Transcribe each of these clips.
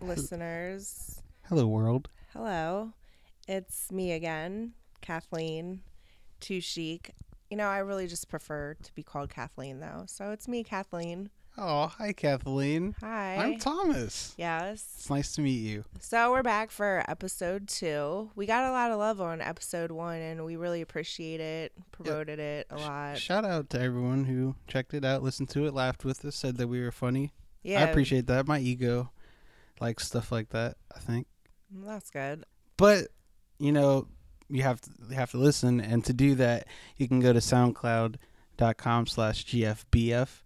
Listeners. Hello, world. Hello. It's me again, Kathleen, too chic. You know, I really just prefer to be called Kathleen, though. So it's me, Kathleen. Oh, hi, Kathleen. Hi. I'm Thomas. Yes. It's nice to meet you. So we're back for episode 2. We got a lot of love on episode 1, and we really appreciate it, promoted it a lot. Shout out to everyone who checked it out, listened to it, laughed with us, said that we were funny. Yeah. I appreciate that. My ego like stuff like that, I think. That's good. But, you know, you have to listen. And to do that, you can go to SoundCloud.com/GFBF.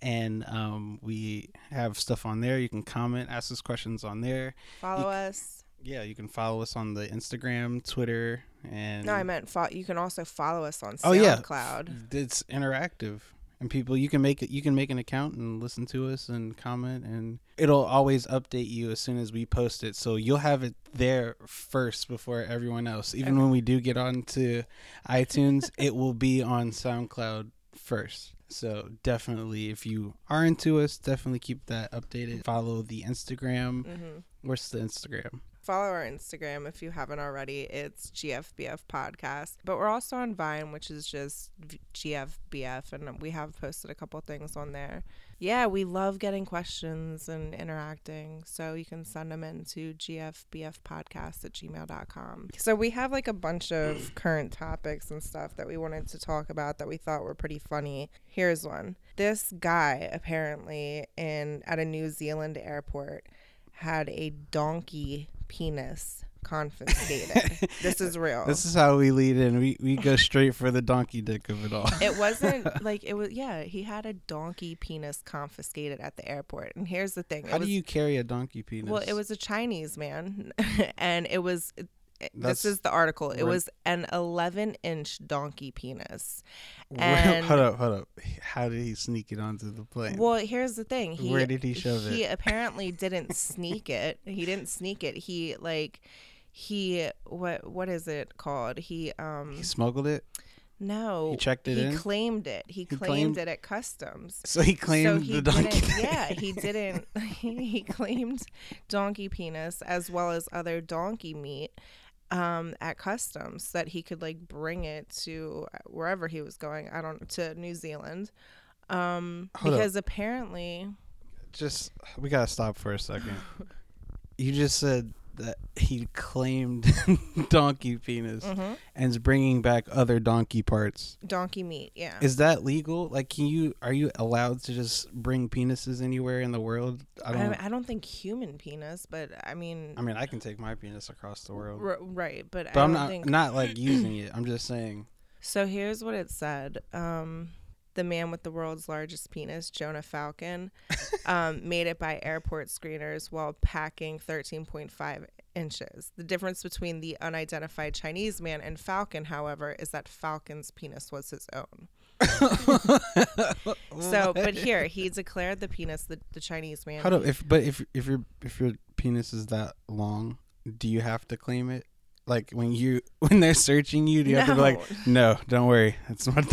And we have stuff on there. You can comment, ask us questions on there. Follow us. Yeah, you can follow us on the Instagram, Twitter. And no, I meant you can also follow us on SoundCloud. Yeah. It's interactive. And people, you can make an account and listen to us and comment, and it'll always update you as soon as we post it. So you'll have it there first before everyone else. Even when we do get onto iTunes, it will be on SoundCloud first. So definitely, if you are into us, definitely keep that updated. Follow the Instagram. Mm-hmm. Where's the Instagram? Follow our Instagram if you haven't already. It's GFBF Podcast. But we're also on Vine, which is just GFBF, and we have posted a couple things on there. Yeah, we love getting questions and interacting, so you can send them in to gfbfpodcast@gmail.com. So we have like a bunch of current topics and stuff that we wanted to talk about that we thought were pretty funny. Here's one. This guy apparently at a New Zealand airport had a donkey penis confiscated. This is real. This is how we lead in. We go straight for the donkey dick of it all. It wasn't like it was. Yeah, he had a donkey penis confiscated at the airport. And here's the thing. How do you carry a donkey penis? Well, it was a Chinese man, and it was. This is the article. It was an 11-inch donkey penis. And hold up. How did he sneak it onto the plane? Well, here's the thing. Where did he shove it? He apparently didn't sneak it. He didn't sneak it. He what is it called? He smuggled it? No. He checked it in? He claimed it. He claimed it at customs. So he claimed the donkey penis. Yeah, he didn't. He claimed donkey penis as well as other donkey meat at customs, so that he could like bring it to wherever he was going. To New Zealand, because apparently, just we gotta stop for a second. You just said that he claimed donkey penis, mm-hmm, and is bringing back other donkey parts, donkey meat. Yeah, is that legal? Like, are you allowed to just bring penises anywhere in the world? I don't think human penis, but I mean, I can take my penis across the world, right? But I'm not like using it. I'm just saying. So here's what it said. The man with the world's largest penis, Jonah Falcon, made it by airport screeners while packing 13.5 inches. The difference between the unidentified Chinese man and Falcon, however, is that Falcon's penis was his own. So, but here he declared the penis the Chinese man. Hold up, if your penis is that long, do you have to claim it? Like when they're searching you, do you have to be like, no, don't worry, that's not.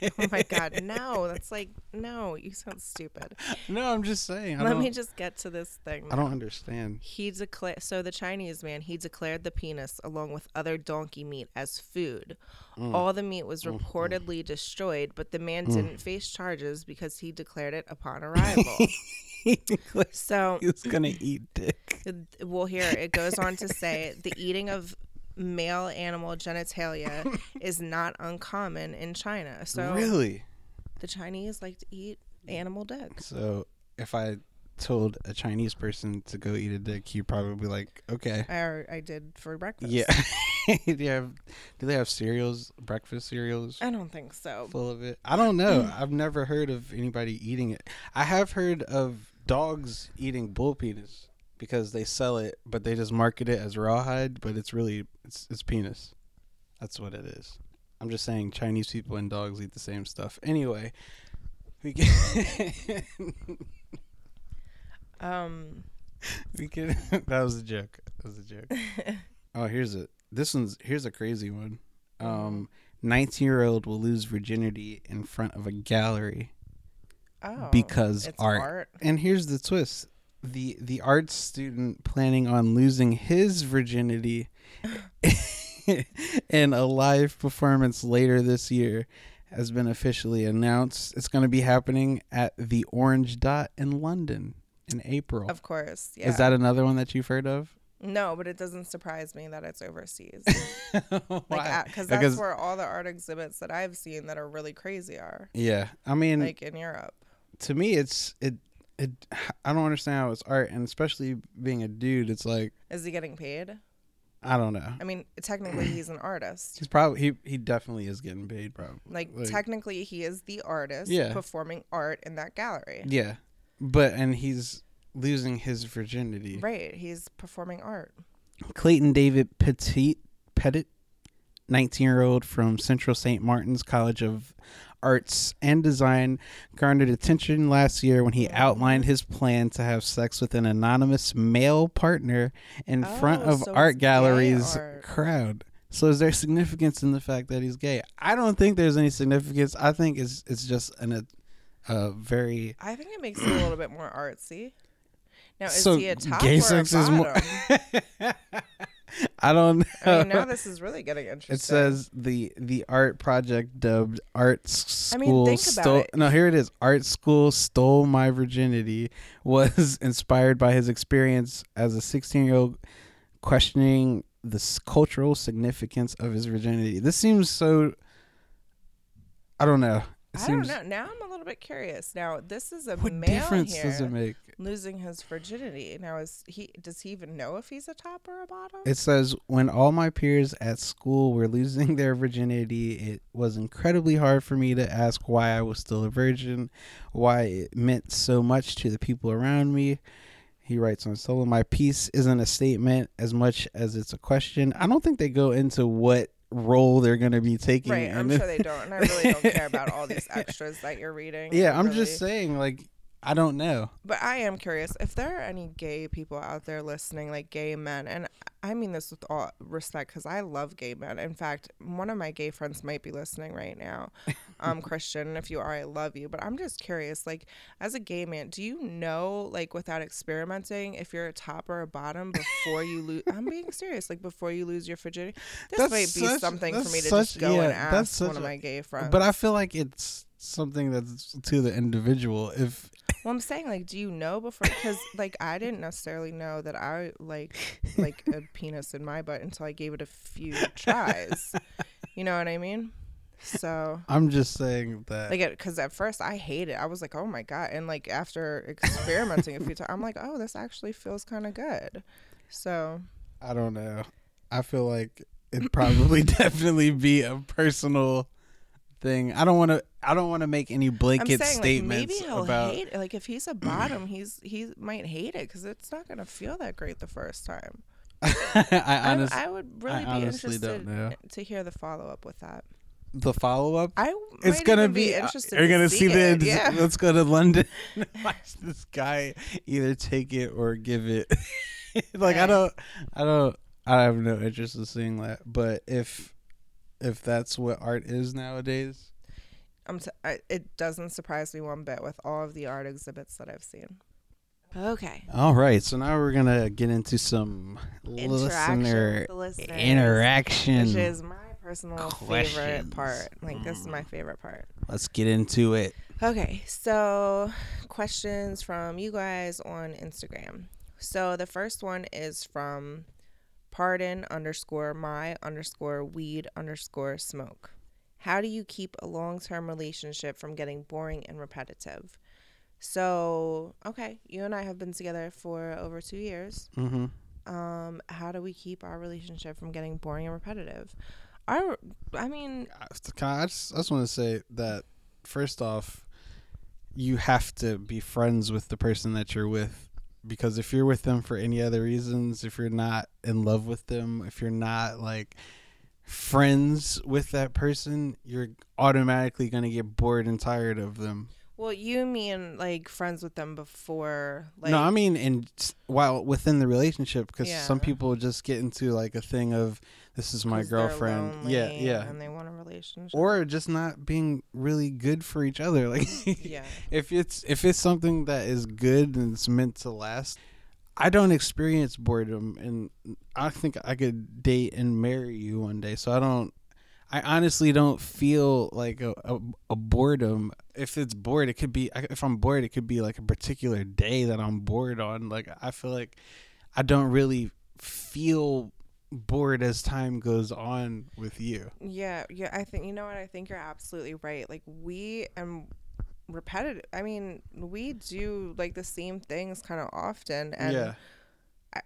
Oh my God, no, that's like, no, you sound stupid. No, I'm just saying. Let me just get to this thing. I don't understand. So the Chinese man, he declared the penis along with other donkey meat as food. All the meat was reportedly destroyed, but the man didn't face charges because he declared it upon arrival. So he was going to eat dick. Well, here, it goes on to say the eating of male animal genitalia is not uncommon in China. So really, the Chinese like to eat animal dick. So if I told a Chinese person to go eat a dick, you'd probably be like, okay. I did for breakfast. Yeah. Do they have cereals, breakfast cereals? I don't think so. Full of it? I don't know. I've never heard of anybody eating it. I have heard of dogs eating bull penis because they sell it, but they just market it as rawhide, but it's really, it's penis. That's what it is. I'm just saying Chinese people and dogs eat the same stuff. Anyway, that was a joke. Oh, here's a here's a crazy one. 19-year-old will lose virginity in front of a gallery. Oh, because art. And here's the twist: the art student planning on losing his virginity in a live performance later this year has been officially announced. It's going to be happening at the Orange Dot in London in April. Of course, yeah. Is that another one that you've heard of? No, but it doesn't surprise me that it's overseas. Why? Because that's where all the art exhibits that I've seen that are really crazy are. Yeah, I mean, like in Europe. To me, it's I don't understand how it's art, and especially being a dude, it's like. Is he getting paid? I don't know. I mean, technically, he's an artist. He's probably he definitely is getting paid, probably. Like technically, he is the artist performing art in that gallery. Yeah, and he's losing his virginity. Right, he's performing art. Clayton David Petit, 19-year-old from Central St. Martin's College of Arts and Design, garnered attention last year when he outlined his plan to have sex with an anonymous male partner in front of art galleries crowd. So is there significance in the fact that he's gay? I don't think there's any significance. I think it's just a very. I think it makes it a little bit more artsy. Now, is he a top gay or sex a bottom? Is more. I don't know. I mean, now this is really getting interesting. It says the art project dubbed Art School. I mean, think about it. No, here it is. Art School Stole My Virginity was inspired by his experience as a 16-year-old questioning the cultural significance of his virginity. This seems so. I don't know. I don't know. Now I'm a little bit curious. Now this is what male difference here does it make? Losing his virginity. Now does he even know if he's a top or a bottom? It says when all my peers at school were losing their virginity, it was incredibly hard for me to ask why I was still a virgin, why it meant so much to the people around me. He writes on solo, my piece isn't a statement as much as it's a question. I don't think they go into what role they're going to be taking. Right, I'm sure they don't. And I really don't care about all these extras that you're reading. Yeah, I'm just saying, like, I don't know. But I am curious if there are any gay people out there listening, like gay men. And I mean this with all respect because I love gay men. In fact, one of my gay friends might be listening right now. Christian, if you are, I love you. But I'm just curious, like, as a gay man, do you know, like, without experimenting, if you're a top or a bottom before you lose? I'm being serious. Like, before you lose your virginity, this might be something for me to just go and ask one of my gay friends. But I feel like it's something that's to the individual. If well, I'm saying, like, do you know before? Because, like, I didn't necessarily know that I like a penis in my butt until I gave it a few tries. You know what I mean? So I'm just saying that, like, because at first I hated it. I was like, oh my god, and like after experimenting a few times, I'm like, oh, this actually feels kind of good. So I don't know. I feel like it'd probably definitely be a personal thing. I don't want to make any blanket statements. Like, maybe he'll hate it. Like, if he's a bottom, he might hate it because it's not gonna feel that great the first time. I honestly don't know. To hear the follow up with that. The follow up. It's gonna be interesting. You're gonna see it. Yeah. Let's go to London and watch this guy either take it or give it. Like, right. I have no interest in seeing that. But if that's what art is nowadays, it doesn't surprise me one bit with all of the art exhibits that I've seen. Okay. All right. So now we're gonna get into some listener interaction, which is my personal favorite part. Like, this is my favorite part. Let's get into it. Okay, so questions from you guys on Instagram. So the first one is from pardon_my_weed_smoke. How do you keep a long-term relationship from getting boring and repetitive? So, okay, you and I have been together for over 2 years. Mm-hmm. How do we keep our relationship from getting boring and repetitive? I just want to say that first off, you have to be friends with the person that you're with, because if you're with them for any other reasons, if you're not in love with them, if you're not like friends with that person, you're automatically going to get bored and tired of them. Well, you mean like friends with them before? Like, no, I mean while within the relationship, because some people just get into like a thing of this is my girlfriend, and they want a relationship, or just not being really good for each other. Like, if it's something that is good and it's meant to last, I don't experience boredom, and I think I could date and marry you one day. So I honestly don't feel like a boredom. If it's bored, it could be, if I'm bored, it could be like a particular day that I'm bored on. Like, I feel like I don't really feel bored as time goes on with you. Yeah. I think, you know what? I think you're absolutely right. Like, we am repetitive. I mean, we do like the same things kind of often, and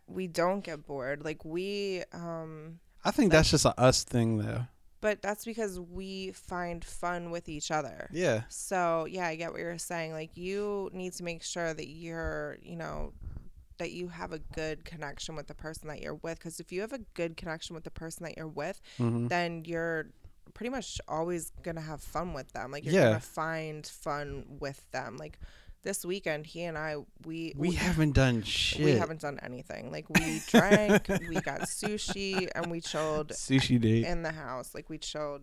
we don't get bored. Like, we, I think that's just a us thing though. But that's because we find fun with each other. Yeah. So, I get what you're saying. Like, you need to make sure that you're, you know, that you have a good connection with the person that you're with. Because if you have a good connection with the person that you're with, then you're pretty much always going to have fun with them. Like, you're going to find fun with them. Like, this weekend, he and I, we haven't done shit. We haven't done anything. Like, we drank, we got sushi, and we chilled. Sushi date. In the house. Like, we chilled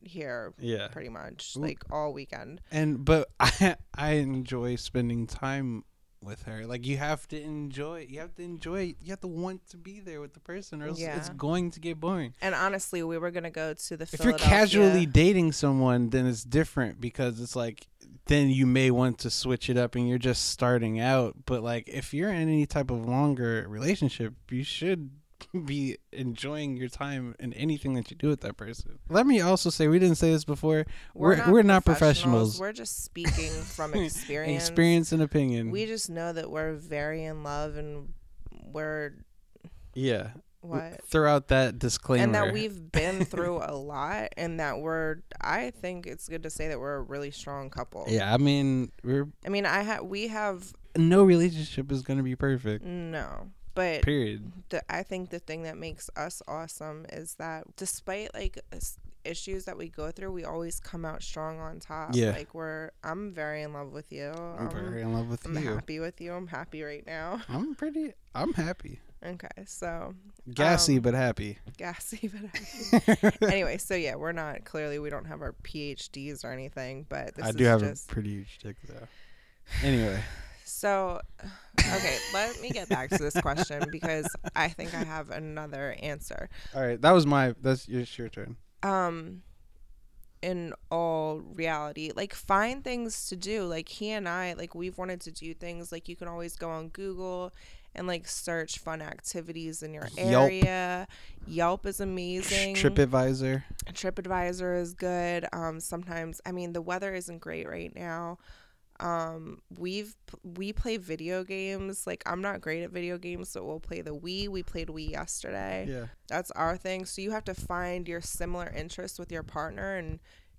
here pretty much, like, all weekend. But I enjoy spending time with her. Like, you have to enjoy it. You have to want to be there with the person, or else it's going to get boring. And honestly, we were going to go to the Philadelphia. If you're casually dating someone, then it's different, because it's like, then you may want to switch it up and you're just starting out. But like, if you're in any type of longer relationship, you should be enjoying your time and anything that you do with that person. Let me also say, we didn't say this before, we're not professionals. We're just speaking from experience and opinion. We just know that we're very in love, and we're throughout that disclaimer, and that we've been through a lot, and that I think it's good to say that we're a really strong couple. We have no relationship is going to be perfect. No. But period. I think the thing that makes us awesome is that despite like issues that we go through, we always come out strong on top. Yeah. Like I'm very in love with you. I'm very in love with you. I'm happy with you. I'm happy right now. I'm happy. Okay, so. Gassy but happy. Gassy but happy. Anyway, so we don't have our PhDs or anything, but I do have a pretty huge dick though. Anyway. So, okay, let me get back to this question, because I think I have another answer. All right, it's your turn. In all reality, like, find things to do. Like, he and I, like, we've wanted to do things. Like, you can always go on Google and like search fun activities in your area. Yelp is amazing. TripAdvisor is good. Sometimes, I mean, the weather isn't great right now. We play video games. Like, I'm not great at video games, so we'll play the Wii. We played Wii yesterday. Yeah. That's our thing. So you have to find your similar interests with your partner and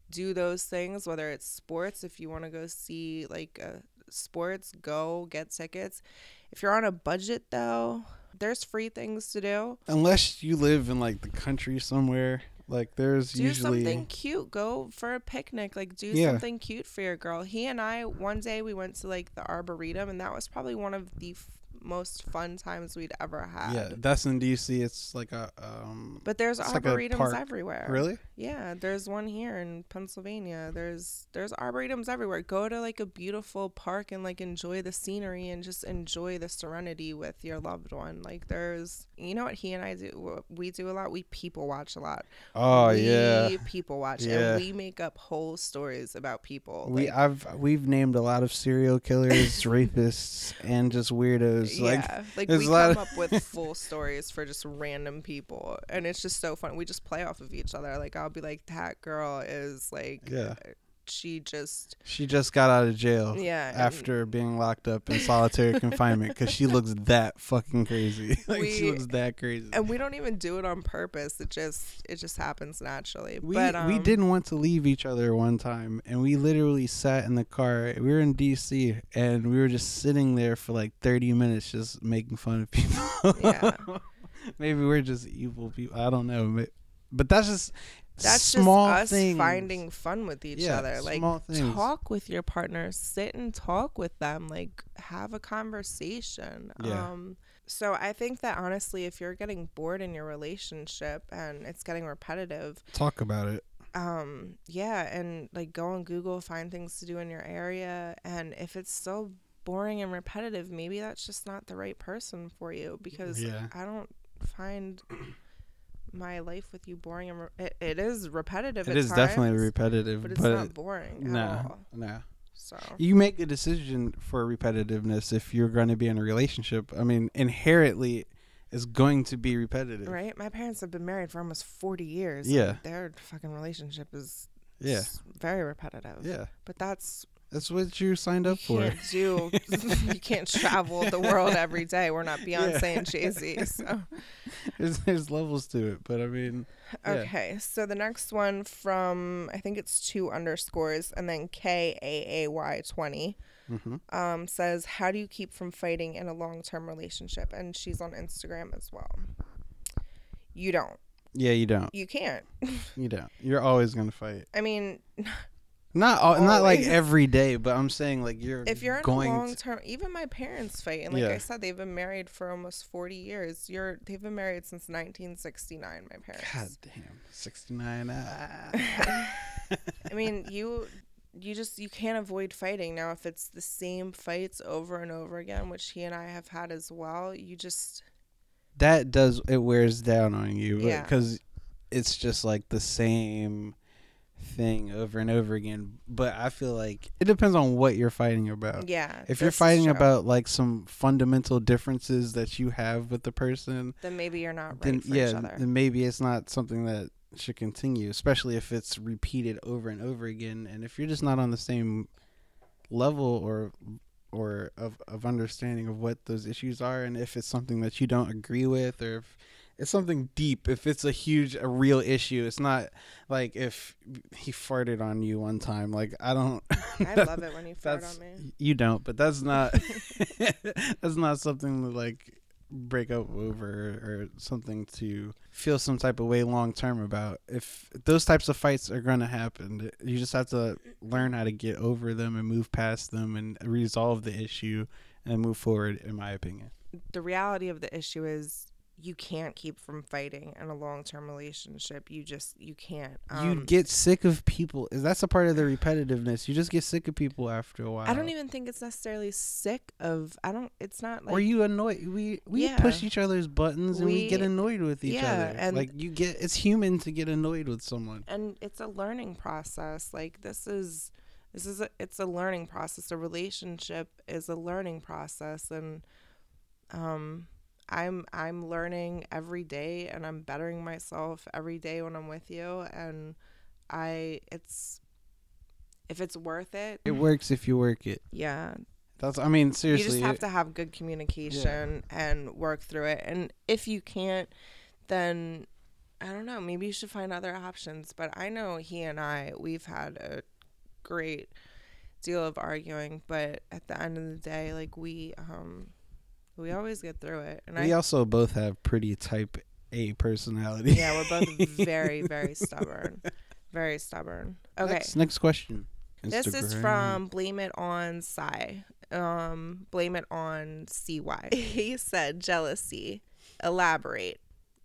do those things, whether it's sports. If you want to go see like sports, go get tickets. If you're on a budget though, there's free things to do. Unless you live in like the country somewhere. Like, do something cute. Go for a picnic. Like, do something cute for your girl. He and I, one day we went to like the Arboretum, and that was probably one of the most fun times we'd ever had. Yeah, that's in DC. It's like a but there's arboretums like everywhere. Really? Yeah, there's one here in Pennsylvania. There's arboretums everywhere. Go to like a beautiful park and like enjoy the scenery and just enjoy the serenity with your loved one. Like, there's, you know what he and I do? We do a lot. We people watch a lot. Oh, we people watch, and we make up whole stories about people. We've named a lot of serial killers, rapists, and just weirdos. Like we come up with full stories for just random people, and it's just so fun. We just play off of each other. Like, I'll be like, that girl is like she just got out of jail. Yeah, after being locked up in solitary confinement, because she looks that fucking crazy. She looks that crazy. And we don't even do it on purpose. It just happens naturally. We didn't want to leave each other one time, and we literally sat in the car. We were in DC, and we were just sitting there for like 30 minutes, just making fun of people. Yeah. Maybe we're just evil people. I don't know, but that's just us finding fun with each other. Like, talk with your partner, sit and talk with them, like have a conversation. Yeah. So I think that honestly, if you're getting bored in your relationship and it's getting repetitive, talk about it. And like go on Google, find things to do in your area, and if it's so boring and repetitive, maybe that's just not the right person for you, because I don't find my life with you boring and it is repetitive. It is definitely repetitive, but it's not boring at all. No. So you make a decision for repetitiveness if you're going to be in a relationship. I mean, inherently, it's going to be repetitive, right? My parents have been married for almost 40 years. Yeah, their fucking relationship is very repetitive. Yeah, but that's what you signed up for. You can't travel the world every day. We're not Beyonce and Jay-Z. So. There's levels to it, but I mean. Okay, so the next one from, I think it's 2_ and then KAAY20 says, how do you keep from fighting in a long-term relationship? And she's on Instagram as well. You don't. Yeah, you don't. You can't. You don't. You're always going to fight. I mean... Not like every day, but I'm saying like if you're going in a long term. Even my parents fight, and like I said, they've been married for almost 40 years. They've been married since 1969. My parents. God damn, 69. I mean, you can't avoid fighting. Now, if it's the same fights over and over again, which he and I have had as well, you just it wears down on you because it's just like the same thing over and over again. But I feel like it depends on what you're fighting about. Yeah, if you're fighting about like some fundamental differences that you have with the person, then maybe you're not right for each other. Then maybe it's not something that should continue, especially if it's repeated over and over again. And if you're just not on the same level or of understanding of what those issues are, and if it's something that you don't agree with, or if it's something deep, if it's a real issue. It's not like if he farted on you one time. Like, I don't. I love it when you fart on me. You don't, but that's not. That's not something to like break up over, or something to feel some type of way long term about. If those types of fights are gonna happen, you just have to learn how to get over them and move past them and resolve the issue and move forward. In my opinion, the reality of the issue is, you can't keep from fighting in a long-term relationship. You can't. You get sick of people. That's a part of the repetitiveness. You just get sick of people after a while. I don't even think it's necessarily sick of. It's not like. Or you annoy. We push each other's buttons, and we get annoyed with each other. And like it's human to get annoyed with someone. And it's a learning process. Like it's a learning process. A relationship is a learning process, and I'm learning every day, and I'm bettering myself every day when I'm with you, and if it's worth it. It works if you work it. Yeah. Seriously. You just have to have good communication and work through it. And if you can't, then I don't know, maybe you should find other options. But I know he and I, we've had a great deal of arguing, but at the end of the day, like we always get through it. And we also both have pretty type A personality. Yeah, we're both very, very stubborn. Very stubborn. Okay. Next question. Instagram. This is from Blame It On Psy. Blame It On CY. He said, jealousy. Elaborate.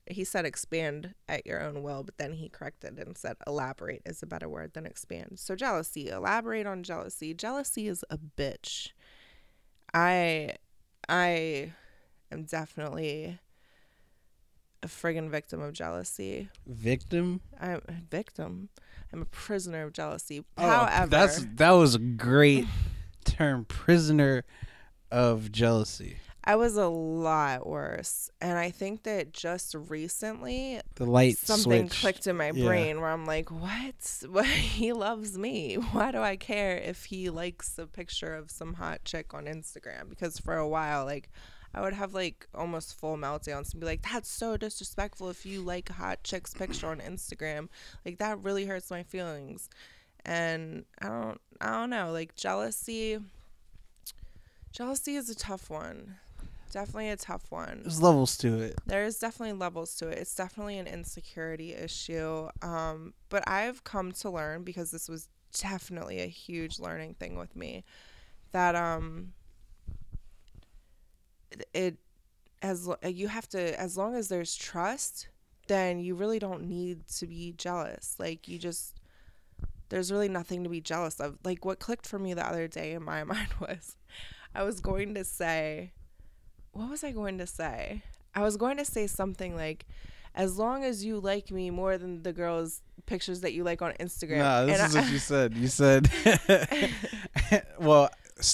He said expand at your own will, but then he corrected and said elaborate is a better word than expand. So jealousy. Elaborate on jealousy. Jealousy is a bitch. I am definitely a friggin' victim of jealousy. Victim? I'm a victim. I'm a prisoner of jealousy. Oh, however, that was a great term, prisoner of jealousy. I was a lot worse. And I think that just recently, the light something switched. Clicked in my brain where I'm like, what? He loves me. Why do I care if he likes a picture of some hot chick on Instagram? Because for a while, like, I would have like almost full meltdowns and be like, that's so disrespectful if you like a hot chick's picture on Instagram. Like, that really hurts my feelings. And I don't know, like, jealousy is a tough one. Definitely a tough one. There's levels to it. There is definitely levels to it. It's definitely an insecurity issue. But I've come to learn, because this was definitely a huge learning thing with me, that as long as there's trust, then you really don't need to be jealous. Like, there's really nothing to be jealous of. Like, what clicked for me the other day in my mind was, I was going to say something like, as long as you like me more than the girls' pictures that you like on Instagram. No, what you said. You said, well,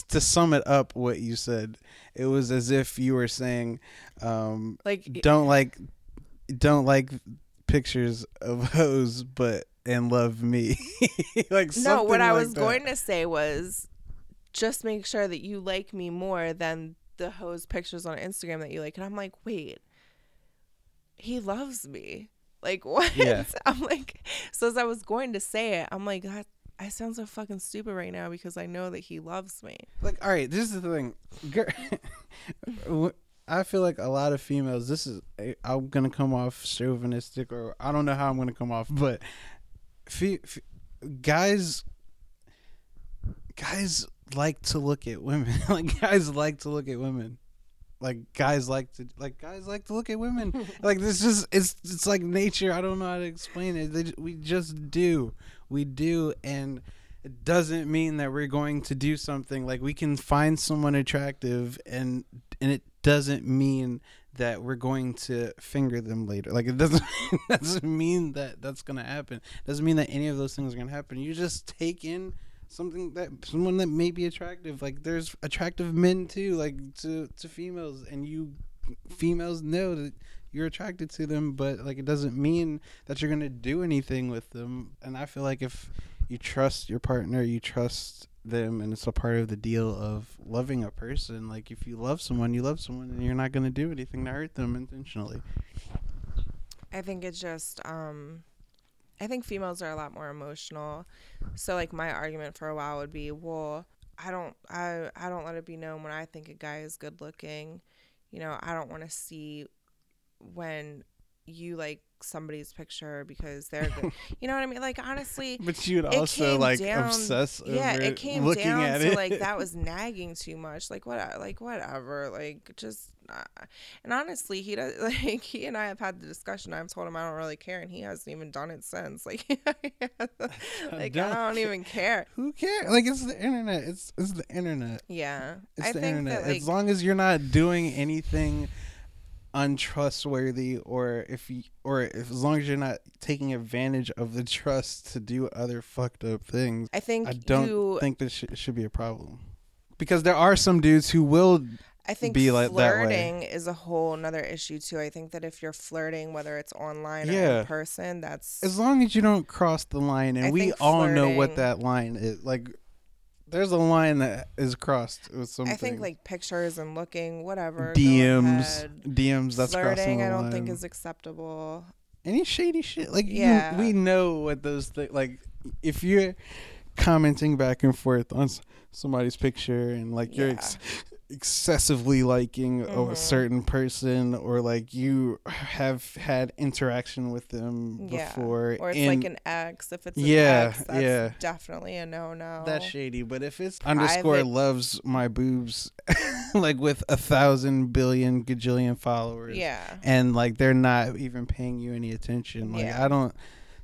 to sum it up what you said, it was as if you were saying, don't like pictures of hoes, but and love me. Like, no, what I was going to say was, just make sure that you like me more than the hoes pictures on Instagram that you like. And I'm like, wait, he loves me. Like, what? Yeah. I'm like, so as I was going to say it, I'm like, God, I sound so fucking stupid right now because I know that he loves me. Like, all right, this is the thing. Girl, I feel like a lot of females, I'm going to come off chauvinistic, or I don't know how I'm going to come off, but guys like to look at women. Guys like to look at women. Like, this just it's like nature. I don't know how to explain it. We just do. We do, and it doesn't mean that we're going to do something. Like, we can find someone attractive, and it doesn't mean that we're going to finger them later. Like, it doesn't mean that that's going to happen. It doesn't mean that any of those things are going to happen. You just take in someone that may be attractive. Like, there's attractive men too, like to females, and you females know that you're attracted to them, but like, it doesn't mean that you're gonna do anything with them. And I feel like if you trust your partner, you trust them, and it's a part of the deal of loving a person. Like, if you love someone, and you're not gonna do anything to hurt them intentionally. I think it's just I think females are a lot more emotional. So, like, my argument for a while would be, well, I don't let it be known when I think a guy is good looking. You know, I don't want to see when you like somebody's picture because they're good. You know what I mean? Like, honestly. But you would also like obsess over looking at it. Yeah, it came down to like, that was nagging too much. Like, whatever. Like, just. And honestly, he does. Like, he and I have had the discussion. I've told him I don't really care, and he hasn't even done it since. Like, I don't even care. Who cares? Like, it's the internet. It's the internet. Yeah, I think that, like, as long as you're not doing anything untrustworthy, or as long as you're not taking advantage of the trust to do other fucked up things, I don't think this should be a problem, because there are some dudes who will. I think flirting is a whole nother issue too. I think that if you're flirting, whether it's online or in person, that's, as long as you don't cross the line, and we all know what that line is. Like, there's a line that is crossed with something. I think like pictures and looking, whatever. DMs. That's flirting, crossing the line. I don't think is acceptable. Any shady shit, like we know what those things. Like, if you're commenting back and forth on somebody's picture, and like you're. Excessively liking a certain person, or like you have had interaction with them before, or it's like an ex. If it's an ex, that's definitely a no. That's shady. But if it's private, _ loves my boobs, like with 1,000 billion gajillion followers, and like they're not even paying you any attention, like I don't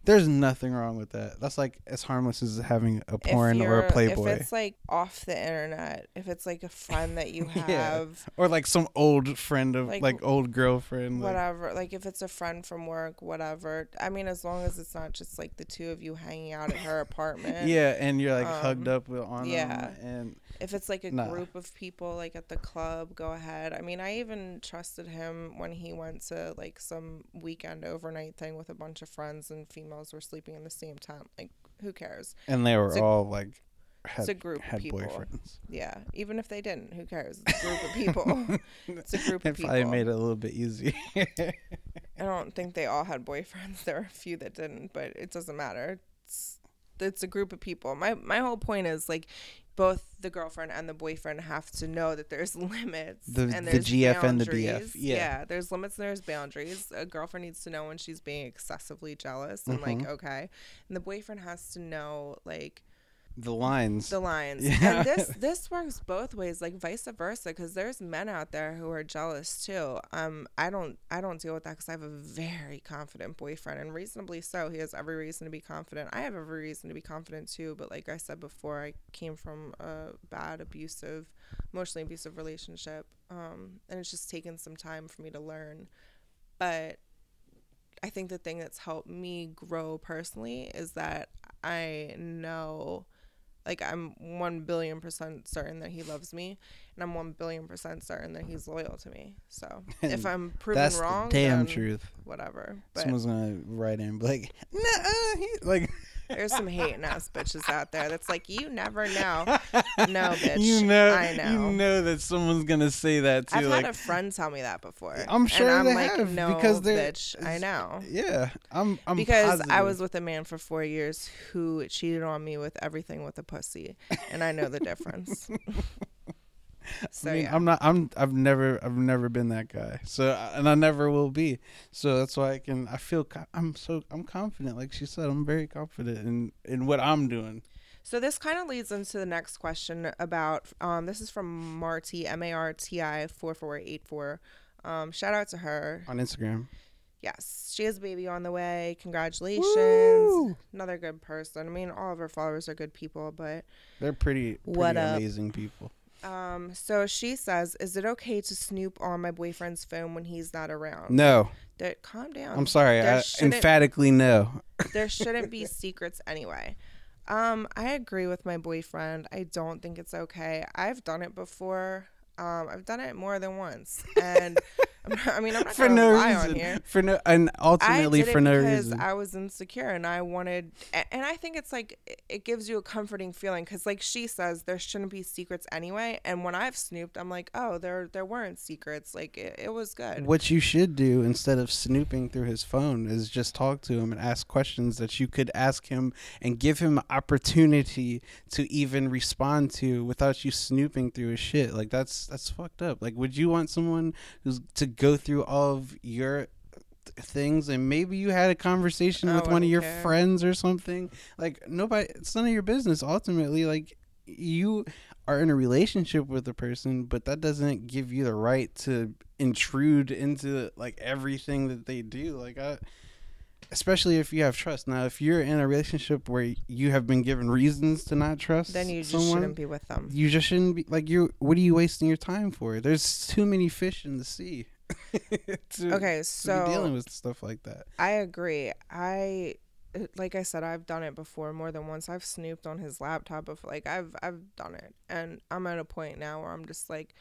There's nothing wrong with that. That's like as harmless as having a porn or a Playboy. If it's like off the internet, if it's like a friend that you have. Yeah. Or like some old friend of like old girlfriend. Whatever. Like if it's a friend from work, whatever. I mean, as long as it's not just like the two of you hanging out at her apartment. Yeah. And you're like hugged up on them. And if it's like a group of people like at the club, go ahead. I mean, I even trusted him when he went to like some weekend overnight thing with a bunch of friends and female were sleeping in the same tent. Like, who cares? And they were all like had boyfriends. Yeah, even if they didn't, who cares? It's a group of people. It probably made it a little bit easier. I don't think they all had boyfriends. There were a few that didn't, but it doesn't matter. It's a group of people. My whole point is like both the girlfriend and the boyfriend have to know that there's limits and there's the GF boundaries. And the BF. Yeah, there's limits and there's boundaries. A girlfriend needs to know when she's being excessively jealous and like, okay. And the boyfriend has to know like the lines. Yeah. And this works both ways, like vice versa, because there's men out there who are jealous too. I don't deal with that because I have a very confident boyfriend, and reasonably so. He has every reason to be confident. I have every reason to be confident too. But like I said before, I came from a bad, emotionally abusive relationship, and it's just taken some time for me to learn. But I think the thing that's helped me grow personally is that I know. Like, I'm 1,000,000,000% certain that he loves me, and I'm 1,000,000,000% certain that he's loyal to me. So, and if I'm proven that's wrong, the damn truth. Whatever. But someone's gonna write in and be like, nah, like. There's some hating ass bitches out there that's like, you never know. No, bitch. I know. You know that someone's gonna say that too. I've had a friend tell me that before. I'm sure and I'm they like, have. No, because bitch, I know. Yeah, I'm because positive. I was with a man for 4 years who cheated on me with everything with a pussy, and I know the difference. So I mean, yeah. I've never been that guy. So and I never will be. So that's why I'm confident. Like she said, I'm very confident in what I'm doing. So this kind of leads into the next question about this is from Marty MARTI 4484. Shout out to her on Instagram. Yes, she has a baby on the way. Congratulations. Woo! Another good person. I mean, all of her followers are good people, but they're pretty amazing people. So she says, is it okay to snoop on my boyfriend's phone when he's not around? No. Calm down. I'm sorry. I emphatically no. There shouldn't be secrets anyway. I agree with my boyfriend. I don't think it's okay. I've done it before. I've done it more than once. And I'm not going to lie on here. For no reason. And ultimately for no reason. I did it because I was insecure and I wanted... And I think it's like, it gives you a comforting feeling because like she says, there shouldn't be secrets anyway. And when I've snooped, I'm like, oh, there weren't secrets. Like, it was good. What you should do instead of snooping through his phone is just talk to him and ask questions that you could ask him and give him opportunity to even respond to without you snooping through his shit. Like, that's fucked up. Like, would you want someone who's to go through all of your things, and maybe you had a conversation with one of your friends or something? Like, nobody, it's none of your business ultimately. Like, you are in a relationship with a person, but that doesn't give you the right to intrude into like everything that they do. Like, especially if you have trust. Now, if you're in a relationship where you have been given reasons to not trust someone, then you just shouldn't be with them. You just shouldn't be like, what are you wasting your time for? There's too many fish in the sea. So dealing with stuff like that. I agree. Like I said, I've done it before more than once. I've snooped on his laptop before. Like I've done it, and I'm at a point now where I'm just like,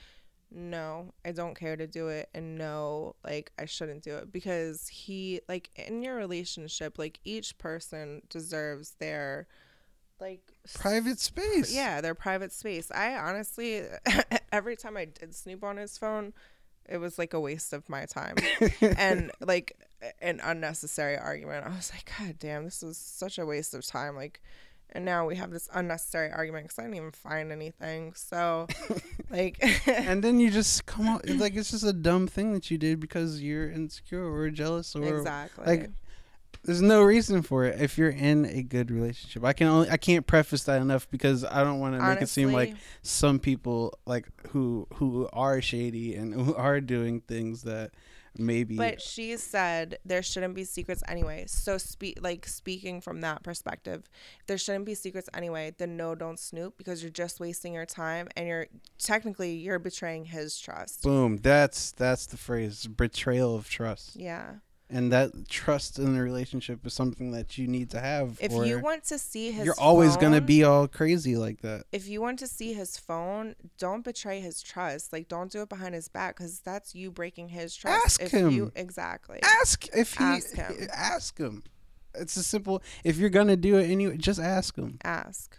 no, I don't care to do it, and no, like I shouldn't do it because he like in your relationship, like each person deserves their like private space. Yeah, their private space. I honestly, every time I did snoop on his phone, it was like a waste of my time and like an unnecessary argument. I was like, God damn, this was such a waste of time. Like, and now we have this unnecessary argument because I didn't even find anything. So like, and then you just come out like, it's just a dumb thing that you did because you're insecure or jealous or exactly. Like, there's no reason for it if you're in a good relationship. I can't preface that enough because I don't want to make it seem like some people like who are shady and who are doing things that Maybe. But she said there shouldn't be secrets anyway. So speaking from that perspective, if there shouldn't be secrets anyway, then no, don't snoop, because you're just wasting your time and you're technically betraying his trust. Boom. That's the phrase, betrayal of trust. Yeah. And that trust in the relationship is something that you need to have. If you want to see his phone... You're always going to be all crazy like that. If you want to see his phone, don't betray his trust. Like, don't do it behind his back, because that's you breaking his trust. Ask him. Exactly. Ask him. It's a simple... If you're going to do it anyway, just ask him. Ask.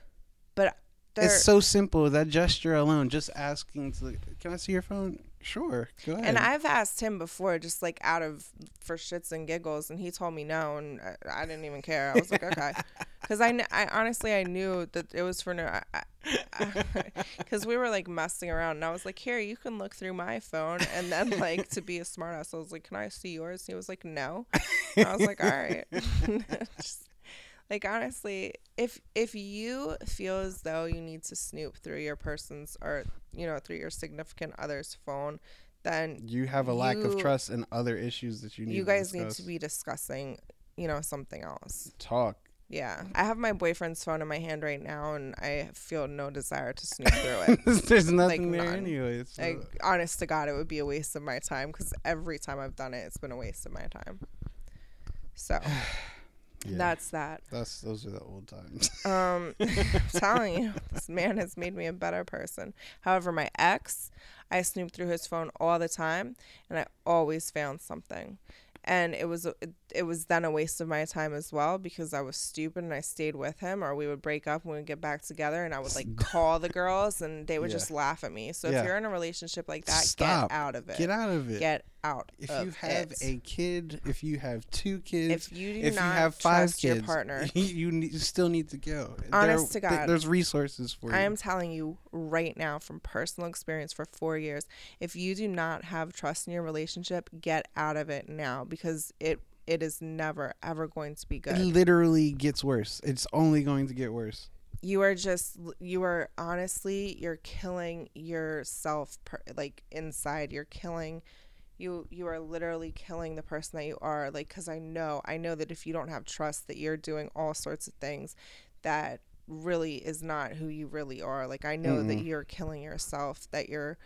But... It's so simple. That gesture alone, just asking, can I see your phone? Sure, go ahead. And I've asked him before, just like out of for shits and giggles, and he told me no, and I didn't even care. I was like, okay, because I honestly I knew that it was for no, because we were like messing around, and I was like, here, you can look through my phone, and then like to be a smartass, I was like, can I see yours? And he was like, no, and I was like, all right. Just, like, honestly, if you feel as though you need to snoop through your person's or, you know, through your significant other's phone, then you have a lack of trust and other issues that you need to discuss. You guys need to be discussing, you know, something else. Talk. Yeah. I have my boyfriend's phone in my hand right now, and I feel no desire to snoop through it. There's nothing like, there anyway. Like, honest to God, it would be a waste of my time, because every time I've done it, it's been a waste of my time. So... Yeah. Those are the old times. I'm telling you, this man has made me a better person. However, my ex, I snooped through his phone all the time, and I always found something. And it was then a waste of my time as well, because I was stupid and I stayed with him, or we would break up and we would get back together, and I would like call the girls and they would just laugh at me. So if you're in a relationship like that, stop. Get out of it. Get out of it. Get out if of it. If you have a kid, if you have 2 kids, if you have 5 kids, your partner, you still need to go. Honest to God. There's resources for you. I am telling you right now from personal experience for 4 years, if you do not have trust in your relationship, get out of it now, because it is never, ever going to be good. It literally gets worse. It's only going to get worse. You're killing yourself, like, inside. You are literally killing the person that you are. Like, because I know that if you don't have trust, that you're doing all sorts of things that really is not who you really are. Like, I know that you're killing yourself, that you're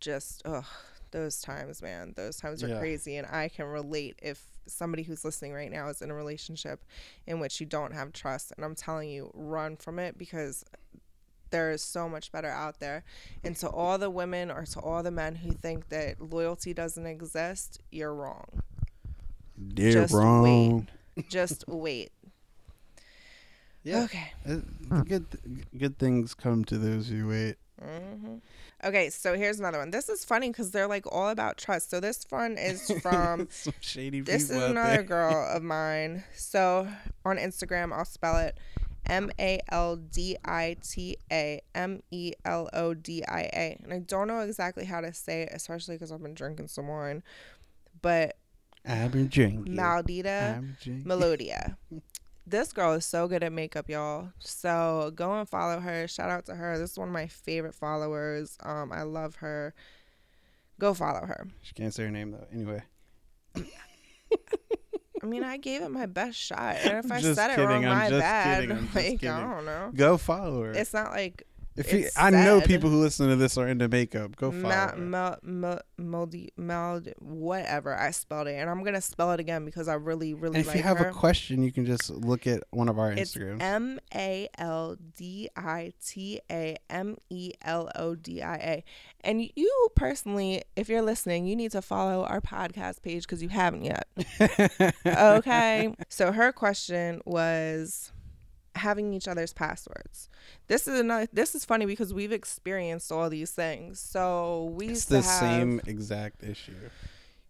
just, ugh. Those times, man, those times are crazy. And I can relate if somebody who's listening right now is in a relationship in which you don't have trust. And I'm telling you, run from it, because there is so much better out there. And to all the women or to all the men who think that loyalty doesn't exist, you're wrong. Wait. Just wait. Yeah. Okay. Good things come to those who wait. Mm-hmm. Okay, so here's another one. This is funny because they're like all about trust. So this one is from some shady people. This is another girl of mine. So on Instagram, I'll spell it MALDITA MELODIA, and I don't know exactly how to say it, especially because I've been drinking some wine. But I've been drinking. MALDITA MELODIA. This girl is so good at makeup, y'all. So go and follow her. Shout out to her. This is one of my favorite followers. I love her. Go follow her. She can't say her name, though. Anyway. I mean, I gave it my best shot. And if I said it wrong, my bad. Like, I don't know. Go follow her. It's not like... I know people who listen to this are into makeup. Go follow her. Whatever. I spelled it. And I'm going to spell it again because I really, really like her. If you have a question, you can just look at one of our Instagrams. It's MALDITA MELODIA. And you personally, if you're listening, you need to follow our podcast page because you haven't yet. Okay. So her question was... having each other's passwords. This is funny because we've experienced all these things. So it's the same exact issue.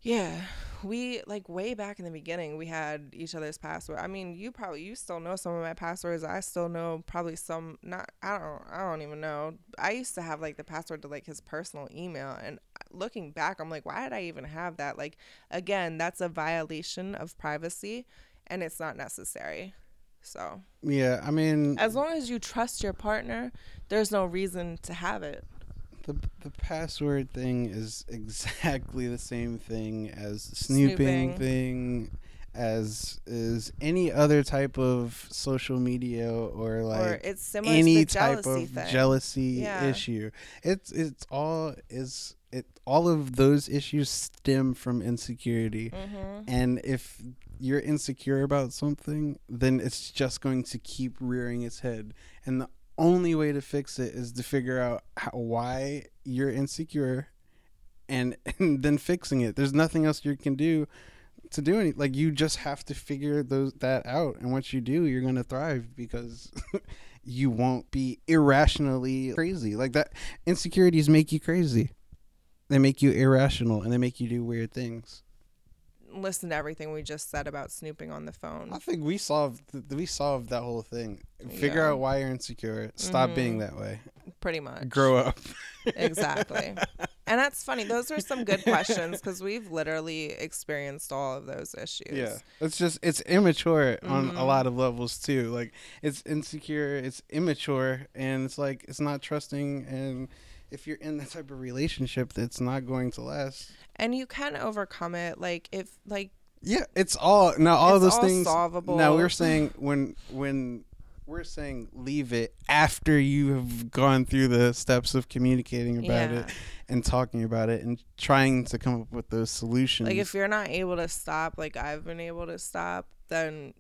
Yeah. We like way back in the beginning, we had each other's password. I mean, you still know some of my passwords. I still know probably some, not, I don't even know. I used to have like the password to like his personal email, and looking back, I'm like, why did I even have that? Like, again, that's a violation of privacy and it's not necessary. So, yeah, I mean, as long as you trust your partner, there's no reason to have it. The password thing is exactly the same thing as the snooping thing, as is any other type of social media or like or it's similar any to type jealousy of thing. Issue. All of those issues stem from insecurity, and if you're insecure about something, then it's just going to keep rearing its head. And the only way to fix it is to figure out why you're insecure, and then fixing it. There's nothing else you can do to do anything. Like, you just have to figure that out, and once you do, you're gonna thrive because you won't be irrationally crazy. Like, that insecurities make you crazy. They make you irrational, and they make you do weird things. Listen to everything we just said about snooping on the phone. I think we solved that whole thing. Figure out why you're insecure. Stop being that way. Pretty much. Grow up. Exactly. And that's funny. Those are some good questions because we've literally experienced all of those issues. Yeah. It's immature on a lot of levels too. Like, it's insecure, it's immature, and it's like, it's not trusting, and if you're in that type of relationship, that's not going to last. And you can overcome it. It's all solvable. Now we're saying when we're saying leave it after you have gone through the steps of communicating about it and talking about it and trying to come up with those solutions. Like, if you're not able to stop, like I've been able to stop, then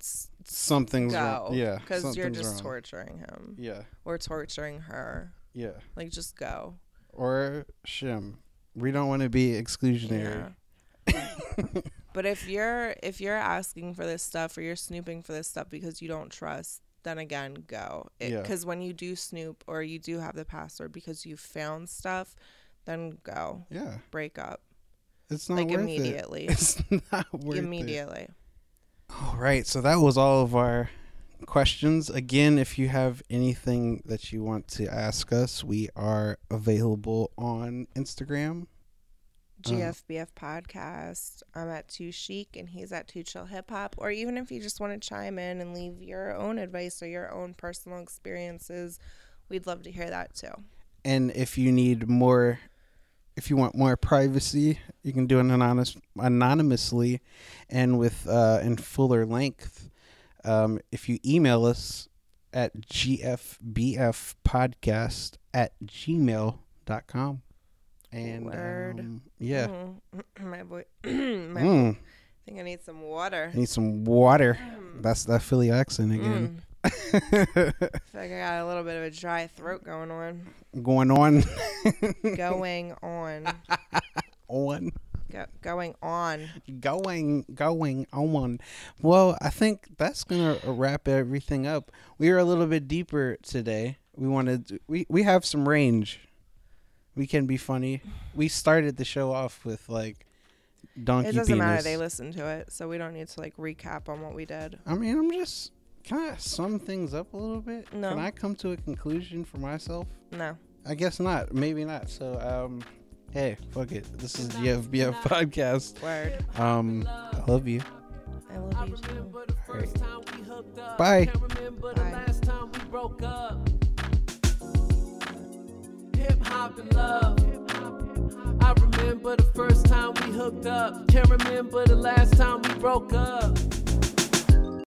something's wrong. Yeah. Because you're just torturing him. Yeah. Or torturing her. Yeah. Like, just go. Or shim. We don't want to be exclusionary. Yeah. But if you're asking for this stuff or you're snooping for this stuff because you don't trust, then again, go. Because when you do snoop or you do have the password because you found stuff, then go. Yeah. Break up. It's not worth immediately. It's not worth immediately. All right. So that was all of our questions. Again, if you have anything that you want to ask us, we are available on Instagram. GFBF podcast. I'm at Too Chic and he's at Too Chill Hip Hop. Or even if you just want to chime in and leave your own advice or your own personal experiences, we'd love to hear that too. And if you need more, if you want more privacy, you can do it anonymously and with in fuller length. If you email us at gfbfpodcast@gmail.com. And word. My boy. I think I need some water. That's that Philly accent again. I feel like I got a little bit of a dry throat going on. Going on. Well, I think that's gonna wrap everything up. We are a little bit deeper today. We have some range. We can be funny. We started the show off with like donkey. It doesn't matter. They listened to it, so we don't need to like recap on what we did. I mean, can I sum things up a little bit? No. Can I come to a conclusion for myself? No. I guess not. Maybe not. So hey, fuck it. This is GFBF podcast. Word. I love you. I love you too. All right. Bye. I remember the first time we hooked up. Can't remember the last time we broke up.